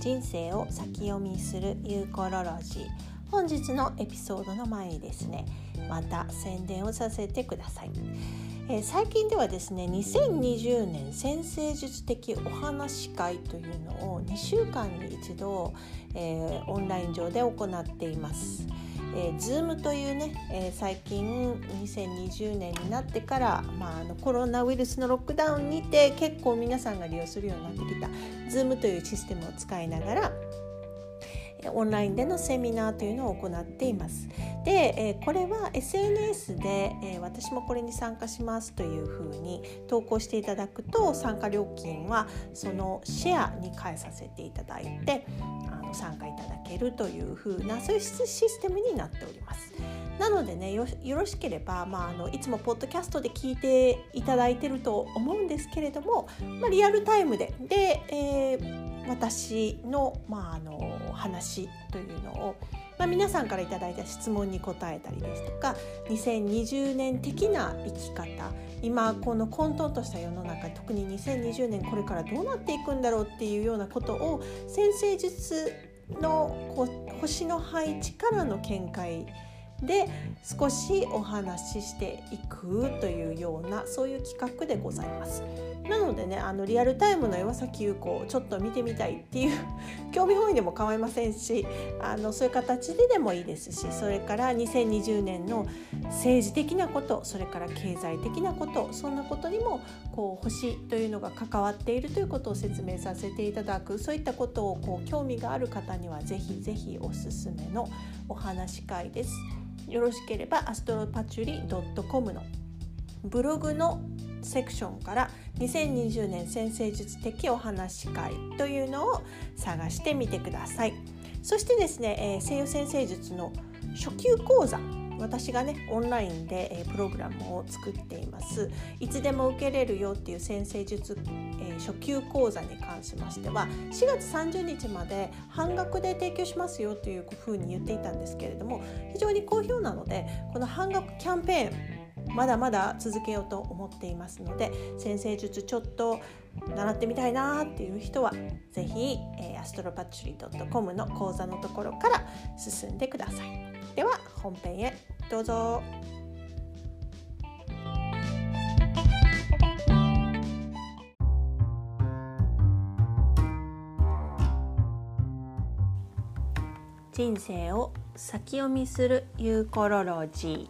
人生を先読みするユーコロロジー。本日のエピソードの前にですね、また宣伝をさせてください。最近ではですね、2020年先生術的お話会というのを2週間に一度、オンライン上で行っています。Zoom というね、最近2020年になってから、コロナウイルスのロックダウンにて結構皆さんが利用するようになってきた Zoom というシステムを使いながらオンラインでのセミナーというのを行っています。で、これは SNS で、私もこれに参加しますというふうに投稿していただくと、参加料金はそのシェアに変えさせていただいて参加いただけるというふうな、そういうシステムになっております。なのでね、よろしければ、いつもポッドキャストで聞いていただいてると思うんですけれども、リアルタイムで、私の、話というのを、皆さんからいただいた質問に答えたりですとか、2020年的な生き方、今この混沌とした世の中、特に2020年これからどうなっていくんだろうっていうようなことを、先生術の星の配置からの見解で少しお話ししていくというような、そういう企画でございます。なのでね、リアルタイムの岩崎優子をちょっと見てみたいっていう興味本位でも構いませんし、そういう形ででもいいですし、それから2020年の政治的なこと、それから経済的なこと、そんなことにも星というのが関わっているということを説明させていただく、そういったことを興味がある方にはぜひぜひおすすめのお話会です。よろしければ astropatchouli.com のブログのセクションから2020年先生術的お話会というのを探してみてください。そしてですね、西洋先生術の初級講座、私がねオンラインでプログラムを作っています。いつでも受けれるよっていう先生術初級講座に関しましては、4月30日まで半額で提供しますよというふうに言っていたんですけれども、非常に好評なので、この半額キャンペーンまだまだ続けようと思っていますので、先生術ちょっと習ってみたいなっていう人はぜひ astropatchouli.com の講座のところから進んでください。では本編へどうぞ。人生を先読みするユーコロロジー。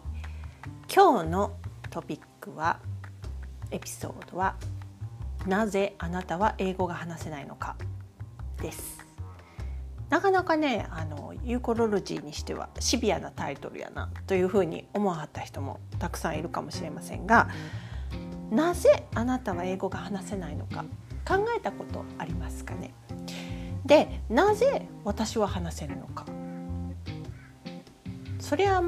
今日のトピックは、エピソードは、なぜあなたは英語が話せないのかです。なかなかね、ユーコロロジーにしてはシビアなタイトルやなというふうに思わはった人もたくさんいるかもしれませんが、なぜあなたは英語が話せないのか、考えたことありますかね。で、なぜ私は話せるのか、それは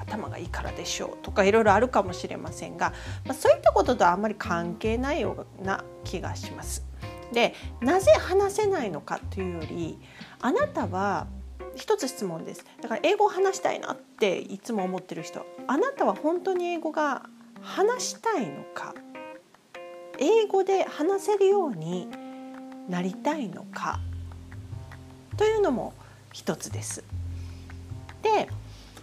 頭がいいからでしょうとかいろいろあるかもしれませんが、そういったこととあんまり関係ないような気がします。で、なぜ話せないのかというより、あなたは一つ質問です。だから英語を話したいなっていつも思ってる人、あなたは本当に英語が話したいのか、英語で話せるようになりたいのかというのも一つです。で、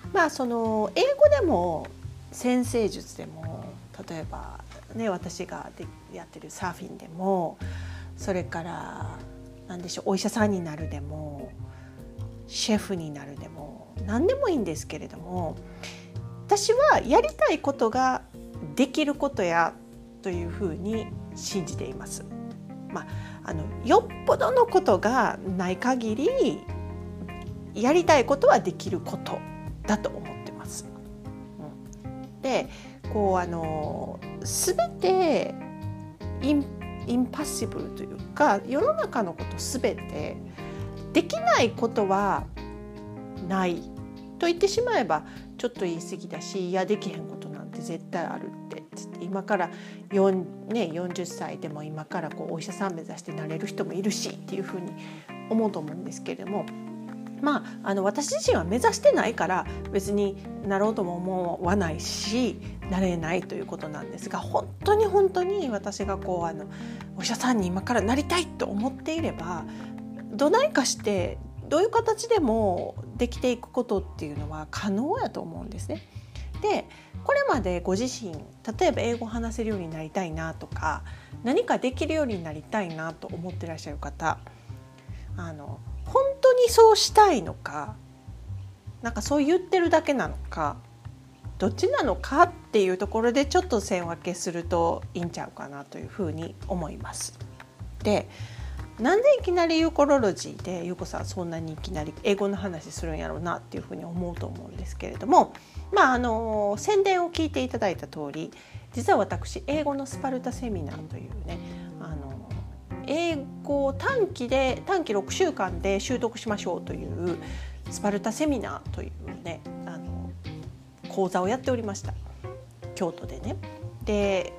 英語でも先生術でも、例えばね、私がやってるサーフィンでも、それからお医者さんになるでも、シェフになるでも、何でもいいんですけれども、私はやりたいことができることやというふうに信じています。よっぽどのことがない限り、やりたいことはできることだと思ってます。で、全てインパッシブルというか、世の中のことすべてできないことはないと言ってしまえばちょっと言い過ぎだし、いや、できへんことなんて絶対あるってつって、今から40歳でも今からお医者さん目指してなれる人もいるしっていうふうに思うと思うんですけれども、私自身は目指してないから、別になろうとも思わないし、なれないということなんですが、本当に私がお医者さんに今からなりたいと思っていれば、どないかしてどういう形でもできていくことっていうのは可能やと思うんですね。でこれまでご自身、例えば英語を話せるようになりたいなとか、何かできるようになりたいなと思ってらっしゃる方、本当にそうしたいのか、なんかそう言ってるだけなのか、どっちなのかっていうところでちょっと線分けするといいんちゃうかなというふうに思います。でなんでいきなりユーコロロジーでゆうこさんそんなにいきなり英語の話するんやろうなっていうふうに思うと思うんですけれども、宣伝を聞いていただいた通り、実は私英語のスパルタセミナーというね、英語を短期6週間で習得しましょうというスパルタセミナーというね、講座をやっておりました、京都でね。で、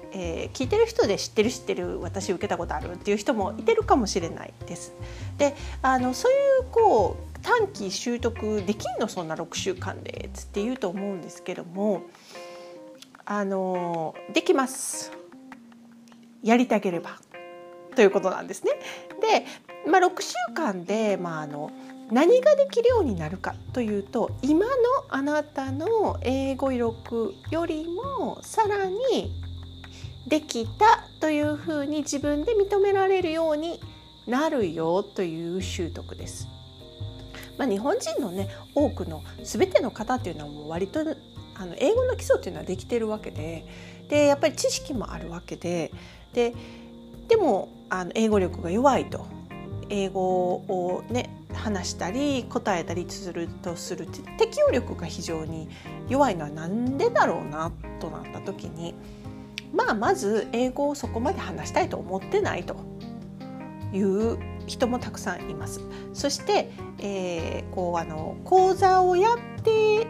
聞いてる人で知ってる私受けたことあるっていう人もいてるかもしれないです。でそういうこう短期習得できんのそんな6週間でって言うと思うんですけども、できます、やりたければということなんですね。で、6週間で、何ができるようになるかというと、今のあなたの英語力よりもさらにできたというふうに自分で認められるようになるよという習得です。日本人のね、多くの全ての方っていうのはもう割と英語の基礎っていうのはできてるわけで、でやっぱり知識もあるわけで、でも英語力が弱いと、英語をね話したり答えたりすると適応力が非常に弱いのはなんでだろうなとなった時に、まず英語をそこまで話したいと思ってないという人もたくさんいます。そして、講座をやって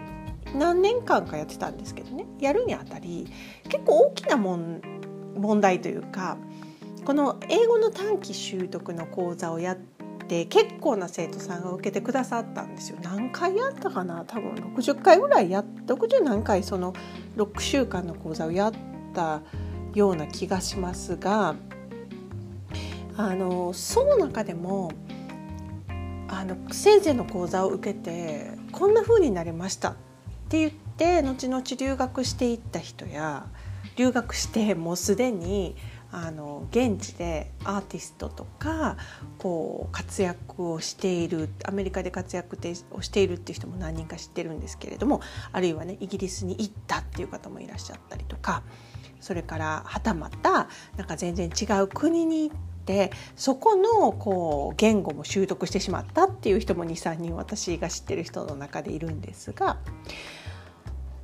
何年間かやってたんですけどね、やるにあたり結構大きな問題というか、この英語の短期習得の講座をやって結構な生徒さんが受けてくださったんですよ。何回やったかな、多分60回ぐらい60何回その6週間の講座をやったような気がしますが、その中でも先生の講座を受けてこんな風になりましたって言って後々留学していった人や、留学してもうすでに現地でアーティストとかこう活躍をしている、アメリカで活躍をしているっていう人も何人か知ってるんですけれども、あるいはねイギリスに行ったっていう方もいらっしゃったりとか、それからはたまたなんか全然違う国に行って、そこのこう言語も習得してしまったっていう人も 2,3 人私が知ってる人の中でいるんですが、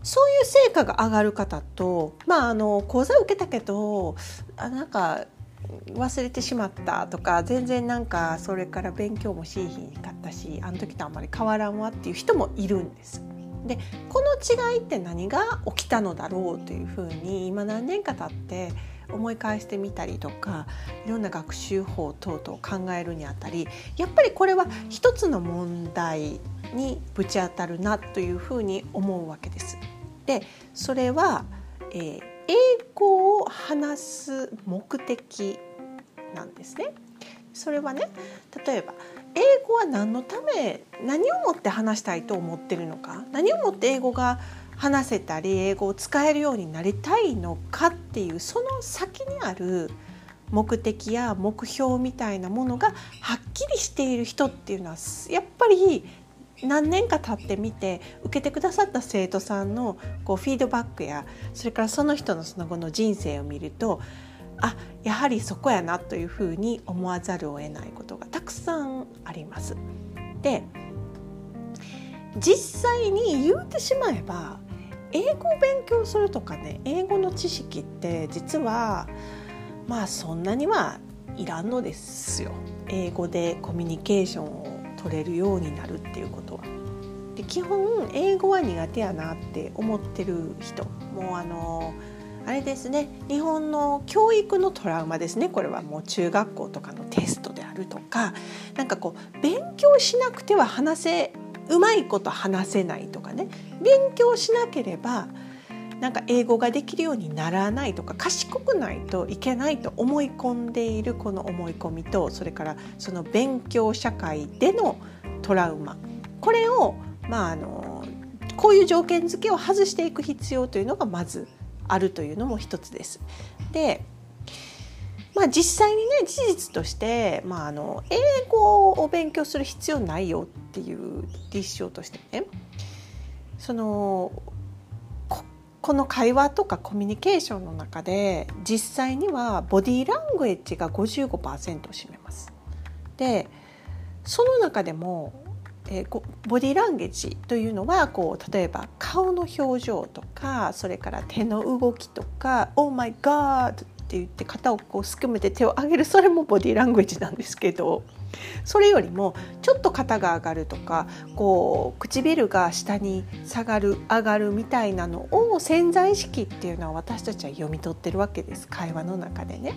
そういう成果が上がる方と、講座を受けたけどなんか忘れてしまったとか、全然なんかそれから勉強もしいひんかったし、あの時とあんまり変わらんわっていう人もいるんです。でこの違いって何が起きたのだろうというふうに今何年か経って思い返してみたりとか、いろんな学習法等々を考えるにあたり、やっぱりこれは一つの問題にぶち当たるなというふうに思うわけです。でそれは、英語を話す目的なんですね。それはね、例えば英語は何のため、何をもって話したいと思ってるのか、何をもって英語が話せたり英語を使えるようになりたいのかっていう、その先にある目的や目標みたいなものがはっきりしている人っていうのは、やっぱり何年か経ってみて受けてくださった生徒さんのこうフィードバックや、それからその人のその後の人生を見ると、あ、やはりそこやなというふうに思わざるを得ないことがたくさんあります。で、実際に言うてしまえば英語を勉強するとかね、英語の知識って実はそんなにはいらんのですよ。英語でコミュニケーションを取れるようになるっていうことは。で基本英語は苦手やなって思ってる人、もうあれですね、日本の教育のトラウマですね。これはもう中学校とかのテストであるとか、なんかこう勉強しなくてはうまいこと話せないとかね、勉強しなければなんか英語ができるようにならないとか賢くないといけないと思い込んでいるこの思い込みと、それからその勉強社会でのトラウマ、これをこういう条件付けを外していく必要というのがまずあるというのも一つです。で、実際にね、事実として、英語を勉強する必要ないよっていう立証としてね、この会話とかコミュニケーションの中で実際にはボディーラングエッジが 55% を占めます。で、その中でもボディーランゲージというのは例えば顔の表情とか、それから手の動きとか、 Oh my God って言って肩をすくめて手を上げる、それもボディーランゲージなんですけど、それよりもちょっと肩が上がるとか唇が下に下がる上がるみたいなのを潜在意識っていうのは私たちは読み取ってるわけです、会話の中でね。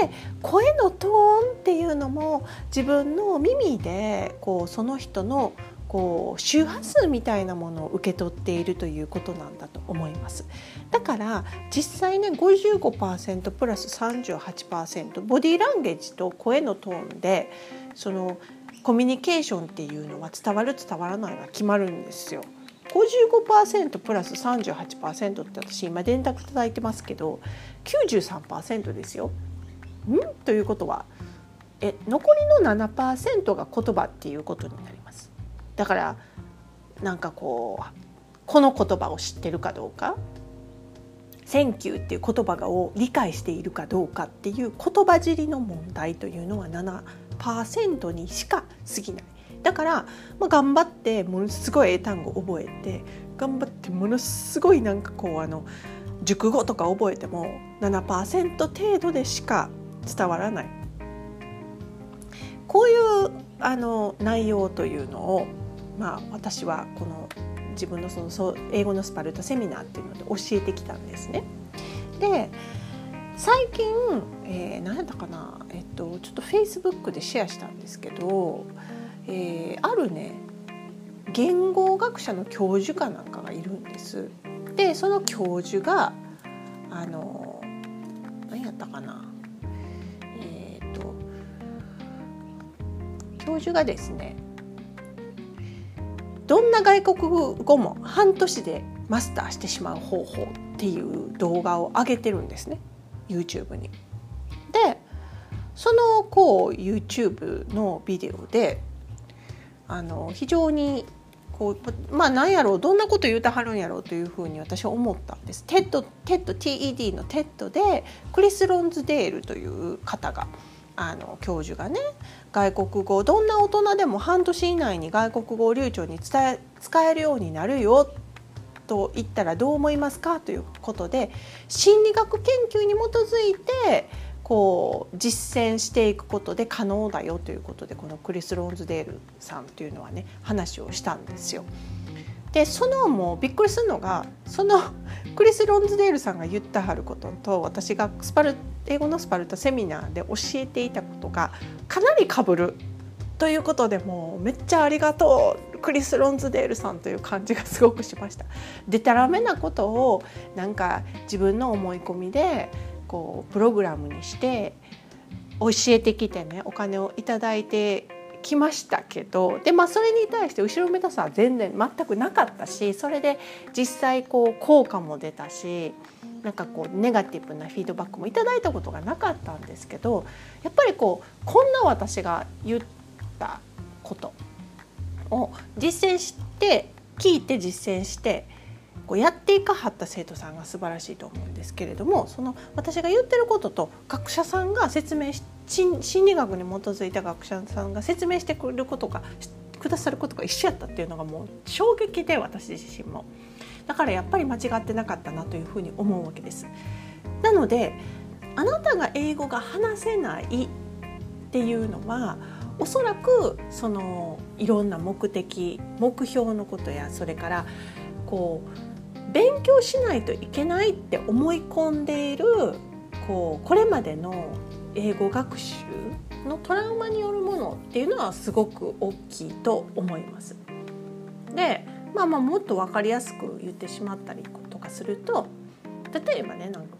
で、声のトーンっていうのも自分の耳でその人の周波数みたいなものを受け取っているということなんだと思います。だから実際ね 55% プラス 38% ボディーランゲージと声のトーンでそのコミュニケーションっていうのは伝わる伝わらないが決まるんですよ。55% プラス 38% って私今電卓叩いてますけど 93% ですよ。ということは残りの 7% が言葉っていうことになります。だからこの言葉を知ってるかどうか、センキューっていう言葉を理解しているかどうかっていう言葉尻の問題というのは 7% にしか過ぎない。だから、頑張ってものすごい英単語を覚えて、頑張ってものすごい熟語とか覚えても 7% 程度でしか伝わらない。こういう内容というのを、私はこの自分の英語のスパルタセミナーっていうので教えてきたんですね。で、最近、何だったかな、ちょっと Facebook でシェアしたんですけど、あるね言語学者の教授かなんかがいるんです。で、その教授が何やったかな、教授がですね、どんな外国語も半年でマスターしてしまう方法っていう動画を上げてるんですね、 YouTube に。で、そのYouTube のビデオで非常に何やろう、どんなこと言うたはるんやろうというふうに私は思ったんです。 TED の TED でクリス・ロンズデールという方が教授がね、外国語どんな大人でも半年以内に外国語を流暢に使えるようになるよと言ったらどう思いますかということで、心理学研究に基づいて実践していくことで可能だよということで、このクリス・ロンズデールさんというのはね話をしたんですよ。で、もうびっくりするのが、そのクリス・ロンズデールさんが言ってはることと私が英語のスパルタセミナーで教えていたことがかなり被るということで、もうめっちゃありがとうクリス・ロンズデールさんという感じがすごくしました。でたらめなことを自分の思い込みでプログラムにして教えてきてね、お金をいただいてきましたけど、で、それに対して後ろめたさは全くなかったし、それで実際効果も出たし、ネガティブなフィードバックもいただいたことがなかったんですけど、やっぱりこんな私が言ったことを実践して聞いて実践してやっていかはった生徒さんが素晴らしいと思うんですけれども、私が言ってることと学者さんが心理学に基づいた学者さんが説明してくださることが一緒やったっていうのがもう衝撃で、私自身もだからやっぱり間違ってなかったなというふうに思うわけです。なので、あなたが英語が話せないっていうのはおそらくいろんな目標のことや、それから勉強しないといけないって思い込んでいるこれまでの英語学習のトラウマによるものっていうのはすごく大きいと思います。で、もっと分かりやすく言ってしまったりとかすると、例えばね、なんか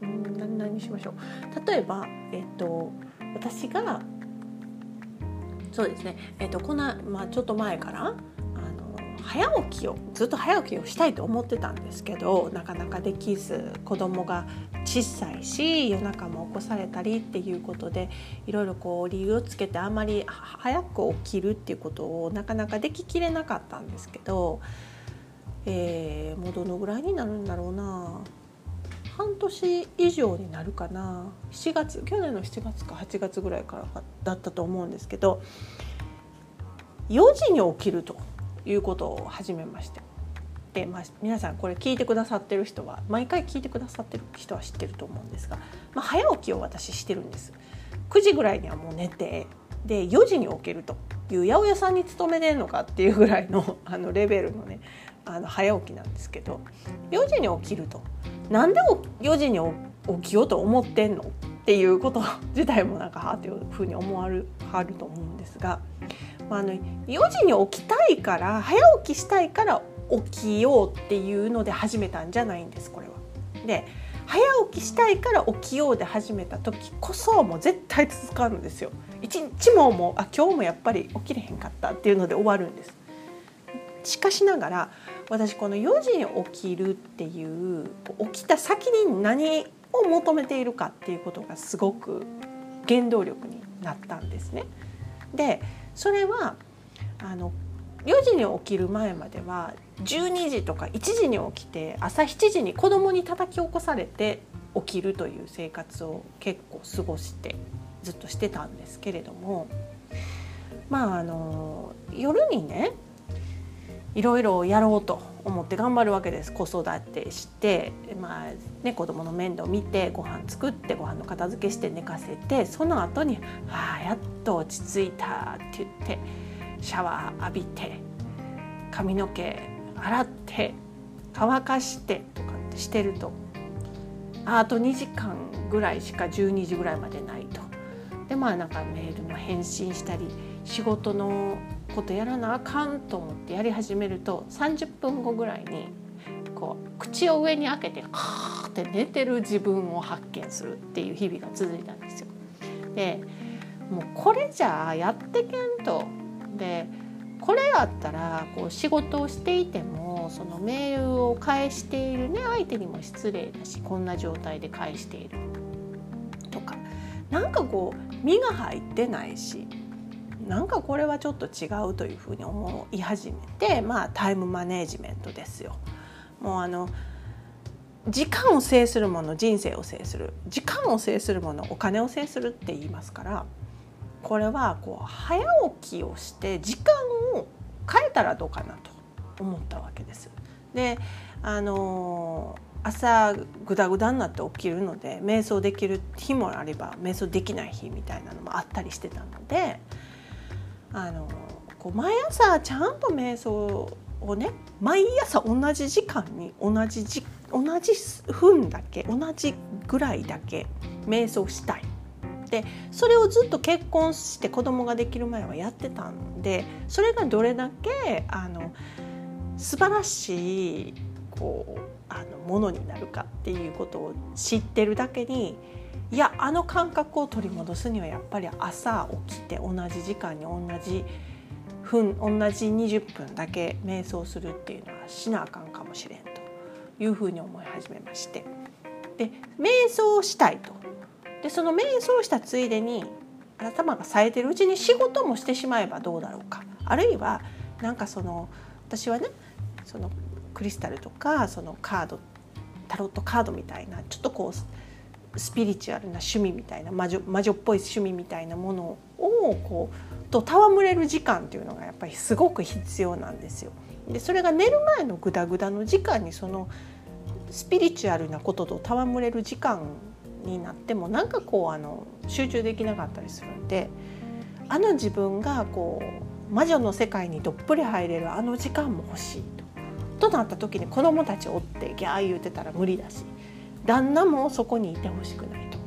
何しましょう。例えば私がそうですね、ちょっと前からずっと早起きをしたいと思ってたんですけど、なかなかできず、子供が小さいし夜中も起こされたりっていうことで、いろいろこう理由をつけてあんまり早く起きるっていうことをなかなかでききれなかったんですけど、もうどのぐらいになるんだろうな、半年以上になるかな、去年の7月か8月ぐらいからだったと思うんですけど、4時に起きるということを始めまして、で、皆さんこれ聞いてくださってる人は、毎回聞いてくださってる人は知ってると思うんですが、早起きを私してるんです。9時ぐらいにはもう寝て、で4時に起きるという八百屋さんに勤めてんのかっていうぐらいの、レベルのね、早起きなんですけど、4時に起きると、なんで4時に起きようと思ってんのっていうこと自体もなんかはっていうふうに思われると思うんですが、4時に起きたいから、早起きしたいから起きようっていうので始めたんじゃないんです、これは。で、早起きしたいから起きようで始めた時こそ、もう絶対続かんんですよ。一日も今日もやっぱり起きれへんかったっていうので終わるんです。しかしながら、私この4時に起きるっていう、起きた先に何を求めているかっていうことがすごく原動力になったんですね。で、それは4時に起きる前までは12時とか1時に起きて、朝7時に子供に叩き起こされて起きるという生活を結構過ごしてずっとしてたんですけれども、夜にね、いろいろやろうと思って頑張るわけです。子育てして、子供の面倒見て、ご飯作って、ご飯の片付けして、寝かせて、その後にやっと落ち着いたって言って、シャワー浴びて、髪の毛洗って乾かしてとかってしてると、あと2時間ぐらいしか12時ぐらいまでないと。で、なんかメールの返信したり、仕事のことやらなあかんと思ってやり始めると、30分後ぐらいにこう口を上に開けてカーって寝てる自分を発見するっていう日々が続いたんですよ。で、もうこれじゃあやってけんと。で、これやったらこう仕事をしていても、そのメールを返しているね相手にも失礼だし、こんな状態で返しているとか、なんかこう身が入ってないし、なんかこれはちょっと違うというふうに思い始めて、タイムマネージメントですよ。もう時間を制するもの、人生を制する、時間を制するもの、お金を制するって言いますから、これはこう早起きをして時間を変えたらどうかなと思ったわけです。で、朝グダグダになって起きるので、瞑想できる日もあれば瞑想できない日みたいなのもあったりしてたので、こう毎朝ちゃんと瞑想をね、毎朝同じ時間に同じ分だけ、同じぐらいだけ瞑想したい。で、それをずっと結婚して子供ができる前はやってたんで、それがどれだけ素晴らしいこうものになるかっていうことを知ってるだけに、いや、感覚を取り戻すにはやっぱり朝起きて同じ時間に同じ20分だけ瞑想するっていうのはしなあかんかもしれんというふうに思い始めまして、で、瞑想をしたいと。で、その瞑想したついでに頭が冴えてるうちに仕事もしてしまえばどうだろうか。あるいはなんか私はね、クリスタルとかカード、タロットカードみたいな、ちょっとこうスピリチュアルな趣味みたいな、魔女っぽい趣味みたいなものを戯れる時間っていうのがやっぱりすごく必要なんですよ。で、それが寝る前のグダグダの時間に、そのスピリチュアルなことと戯れる時間になっても、なんかこう集中できなかったりするんで、自分がこう魔女の世界にどっぷり入れる時間も欲しいとなった時に、子供たちを追ってギャー言うてたら無理だし、旦那もそこにいてほしくないと。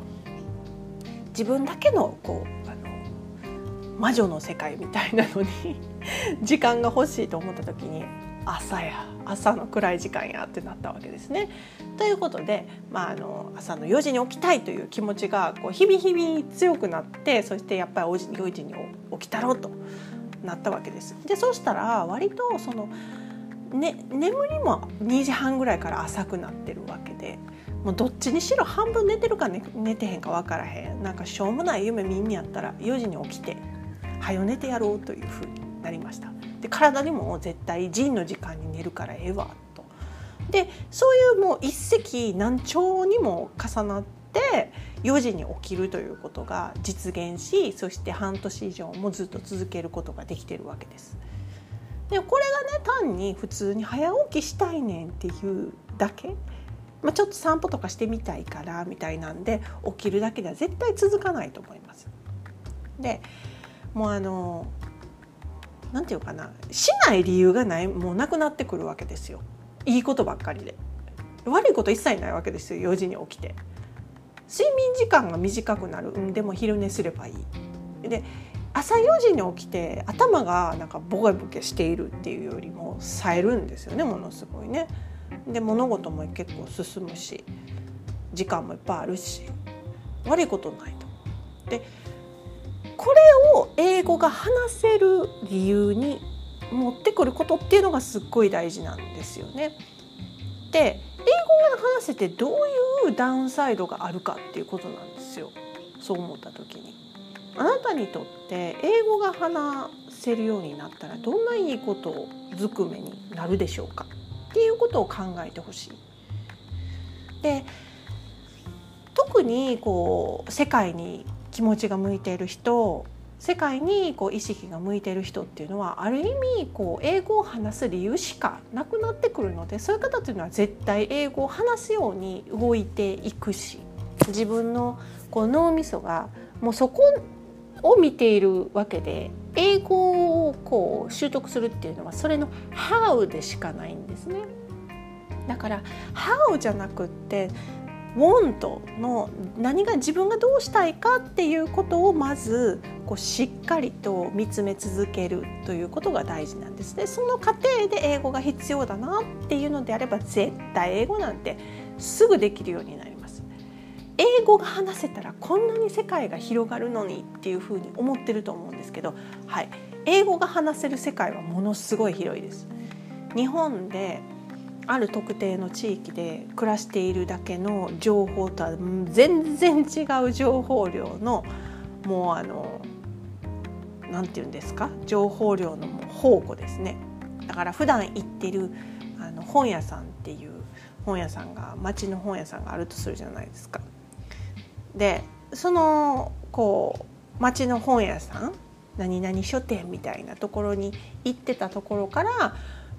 自分だけの魔女の世界みたいなのに時間が欲しいと思った時に、朝の暗い時間やってなったわけですね。ということで、朝の4時に起きたいという気持ちがこう日々強くなって、そしてやっぱり4時に起きたろうとなったわけです。でそうしたら割とその、眠りも2時半ぐらいから浅くなってるわけで、もうどっちにしろ半分寝てるか寝てへんか分からへん、なんかしょうもない夢見んにやったら4時に起きて早寝てやろうというふうになりました。で体にも絶対ジンの時間に寝るからええわと。でそういうもう一石何鳥にも重なって4時に起きるということが実現し、そして半年以上もずっと続けることができているわけです。でこれがね、単に普通に早起きしたいねんっていうだけ、ちょっと散歩とかしてみたいからみたいなんで起きるだけでは絶対続かないと思います。でもうなんていうかな、しない理由がない、もうなくなってくるわけですよ。いいことばっかりで悪いこと一切ないわけですよ。4時に起きて睡眠時間が短くなる、でも昼寝すればいい。で朝4時に起きて頭がなんかボケボケしているっていうよりも冴えるんですよね、ものすごいね。で物事も結構進むし、時間もいっぱいあるし、悪いことないと。でこれを英語が話せる理由に持ってくることっていうのがすっごい大事なんですよね。で英語が話せてどういうダウンサイドがあるかっていうことなんですよ。そう思った時に、あなたにとって英語が話せるようになったらどんないいことずくめになるでしょうかっていうことを考えてほしい。で特にこう世界に気持ちが向いている人、世界にこう意識が向いている人っていうのはある意味こう英語を話す理由しかなくなってくるので、そういう方っていうのは絶対英語を話すように動いていくし、自分のこう脳みそがもうそこを見ているわけで、英語をこう習得するっていうのはそれの How でしかないんですね。だから How じゃなくって、want の何が自分がどうしたいかっていうことをまずこうしっかりと見つめ続けるということが大事なんですね。その過程で英語が必要だなっていうのであれば絶対英語なんてすぐできるようになります。英語が話せたらこんなに世界が広がるのにっていうふうに思ってると思うんですけど、はい、英語が話せる世界はものすごい広いです。日本である特定の地域で暮らしているだけの情報とは全然違う情報量の、もうなんていうんですか、情報量の宝庫ですね。だから普段行ってる本屋さんっていう本屋さんが、町の本屋さんがあるとするじゃないですか。でそのこう町の本屋さん、何々書店みたいなところに行ってたところから、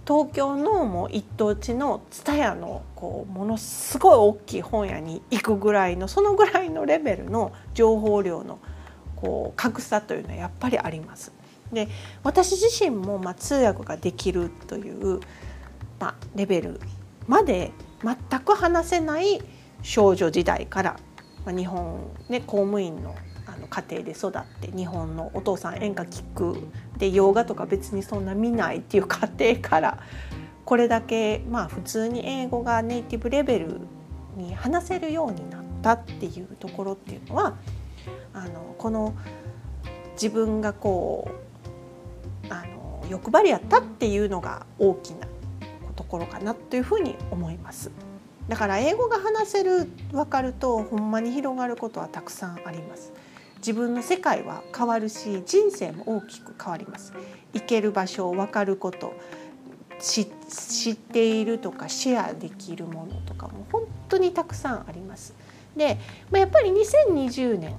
東京のもう一等地のTSUTAYAのこうものすごい大きい本屋に行くぐらいの、そのぐらいのレベルの情報量のこう格差というのはやっぱりあります。で私自身も通訳ができるという、レベルまで全く話せない少女時代から、日本、公務員の家庭で育って、日本のお父さん演歌聞くで洋画とか別にそんな見ないっていう家庭から、これだけ普通に英語がネイティブレベルに話せるようになったっていうところっていうのは、この自分がこう欲張りやったっていうのが大きなところかなというふうに思います。だから英語が話せる、分かるとほんまに広がることはたくさんあります。自分の世界は変わるし、人生も大きく変わります。行ける場所、分かること、知っているとかシェアできるものとかも本当にたくさんあります。で、やっぱり2020年、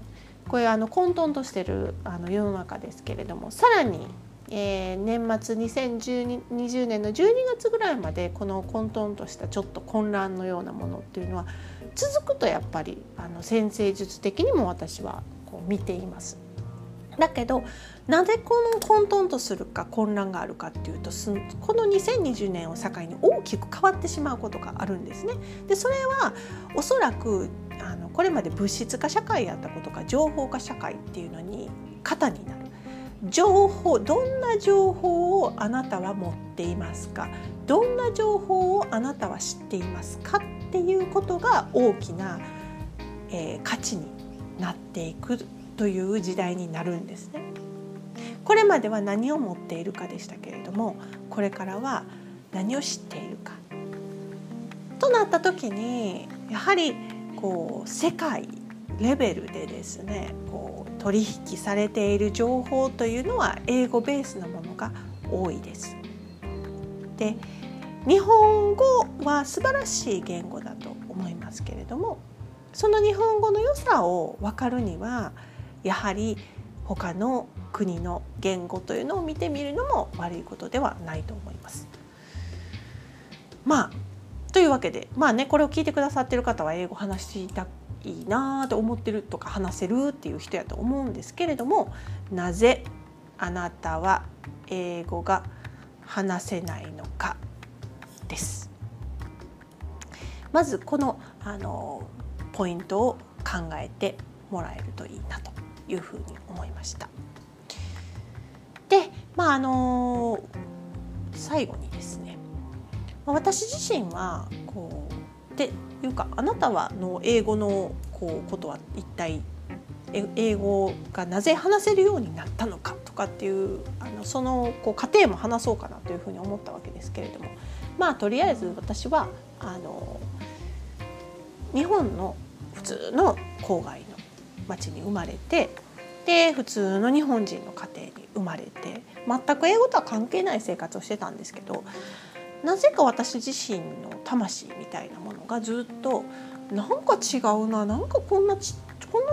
これ混沌としてる世の中ですけれども、さらに、年末2020年の12月ぐらいまでこの混沌としたちょっと混乱のようなものっていうのは続くと、やっぱり先生術的にも私は見ています。だけどなぜこの混沌とするか混乱があるかっていうと、この2020年を境に大きく変わってしまうことがあるんですね。でそれはおそらくこれまで物質化社会やったことが情報化社会っていうのに型になる。情報、どんな情報をあなたは持っていますか、どんな情報をあなたは知っていますかっていうことが大きな、価値になっていくという時代になるんですね。これまでは何を持っているかでしたけれども、これからは何を知っているかとなった時に、やはりこう世界レベルでですね、こう取引されている情報というのは英語ベースのものが多いです。で、日本語は素晴らしい言語だと思いますけれども、その日本語の良さを分かるには、やはり他の国の言語というのを見てみるのも悪いことではないと思います。まあ、というわけで、これを聞いてくださっている方は英語話したいなと思ってるとか、話せるっていう人やと思うんですけれども、なぜあなたは英語が話せないのかです。まずこの、ポイントを考えてもらえるといいなというふうに思いました。で、最後にですね、私自身はこうっていうか、あなたはの英語のこうことは一体英語がなぜ話せるようになったのかとかっていう、そのこう過程も話そうかなというふうに思ったわけですけれども、とりあえず私は日本の普通の郊外の町に生まれて、で普通の日本人の家庭に生まれて、全く英語とは関係ない生活をしてたんですけど、なぜか私自身の魂みたいなものがずっとなんか違うな、なんかこんな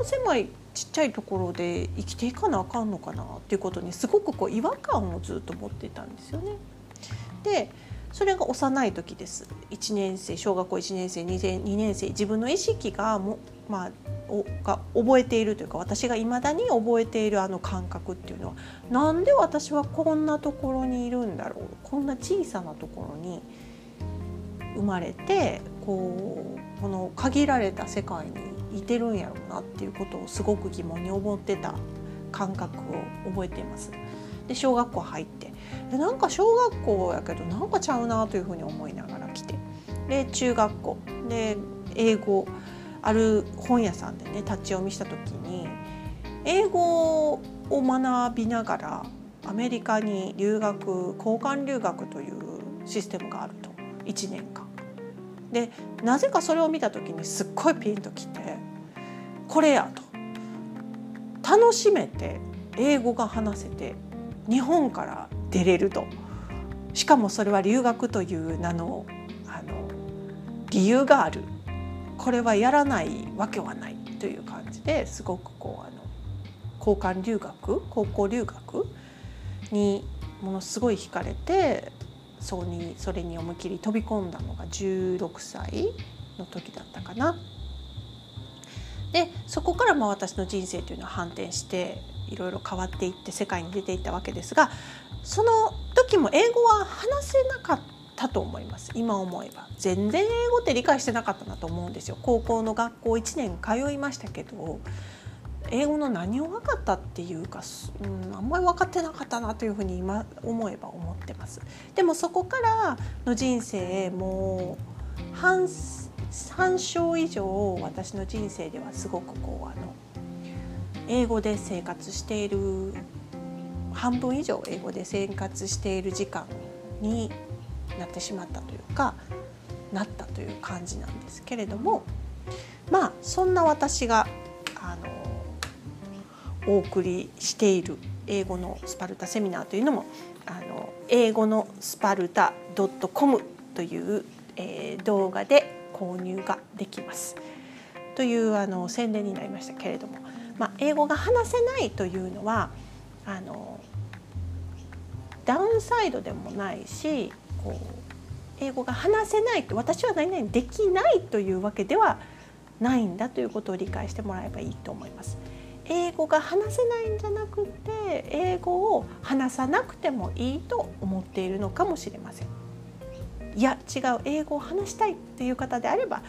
狭いちっちゃいところで生きていかなあかんのかなっていうことに、すごくこう違和感をずっと持ってたんですよね。でそれが幼い時です。小学校1年生2年生、自分の意識が覚えているというか、私が未だに覚えているあの感覚っていうのは、なんで私はこんなところにいるんだろう、こんな小さなところに生まれてこの限られた世界にいてるんやろうなっていうことをすごく疑問に思ってた感覚を覚えています。で小学校入って、なんか小学校やけどなんかちゃうなというふうに思いながら来て、で中学校で英語、ある本屋さんでね立ち読みした時に、英語を学びながらアメリカに交換留学というシステムがあると、1年間。でなぜかそれを見た時にすっごいピンときて、これやと、楽しめて英語が話せて日本から出れると、しかもそれは留学という名の、理由がある、これはやらないわけはないという感じで、すごく交換留学、高校留学にものすごい惹かれて、それに思いっきり飛び込んだのが16歳の時だったかな。でそこから私の人生というのは反転していろいろ変わっていって、世界に出ていったわけですが、その時も英語は話せなかったと思います。今思えば全然英語って理解してなかったなと思うんですよ。高校の学校1年通いましたけど、英語の何を分かったっていうか、あんまり分かってなかったなというふうに今思えば思ってます。でもそこからの人生、もう3章以上私の人生ではすごく英語で生活している、半分以上英語で生活している時間になってしまったというか、なったという感じなんですけれども、そんな私がお送りしている英語のスパルタセミナーというのも、英語のスパルタ .com という、動画で購入ができますという宣伝になりましたけれども、英語が話せないというのはダウンサイドでもないし、英語が話せないと、私は何々できないというわけではないんだということを理解してもらえばいいと思います。英語が話せないんじゃなくて、英語を話さなくてもいいと思っているのかもしれません。いや違う、英語を話したいという方であれば、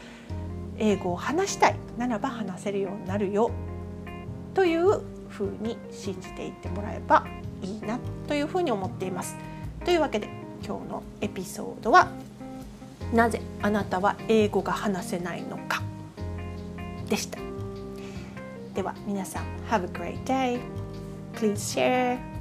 英語を話したいならば話せるようになるよという風に信じていってもらえばいいなというふうに思っています。というわけで今日のエピソードは、なぜあなたは英語が話せないのかでした。では皆さん Have a great day. Please share.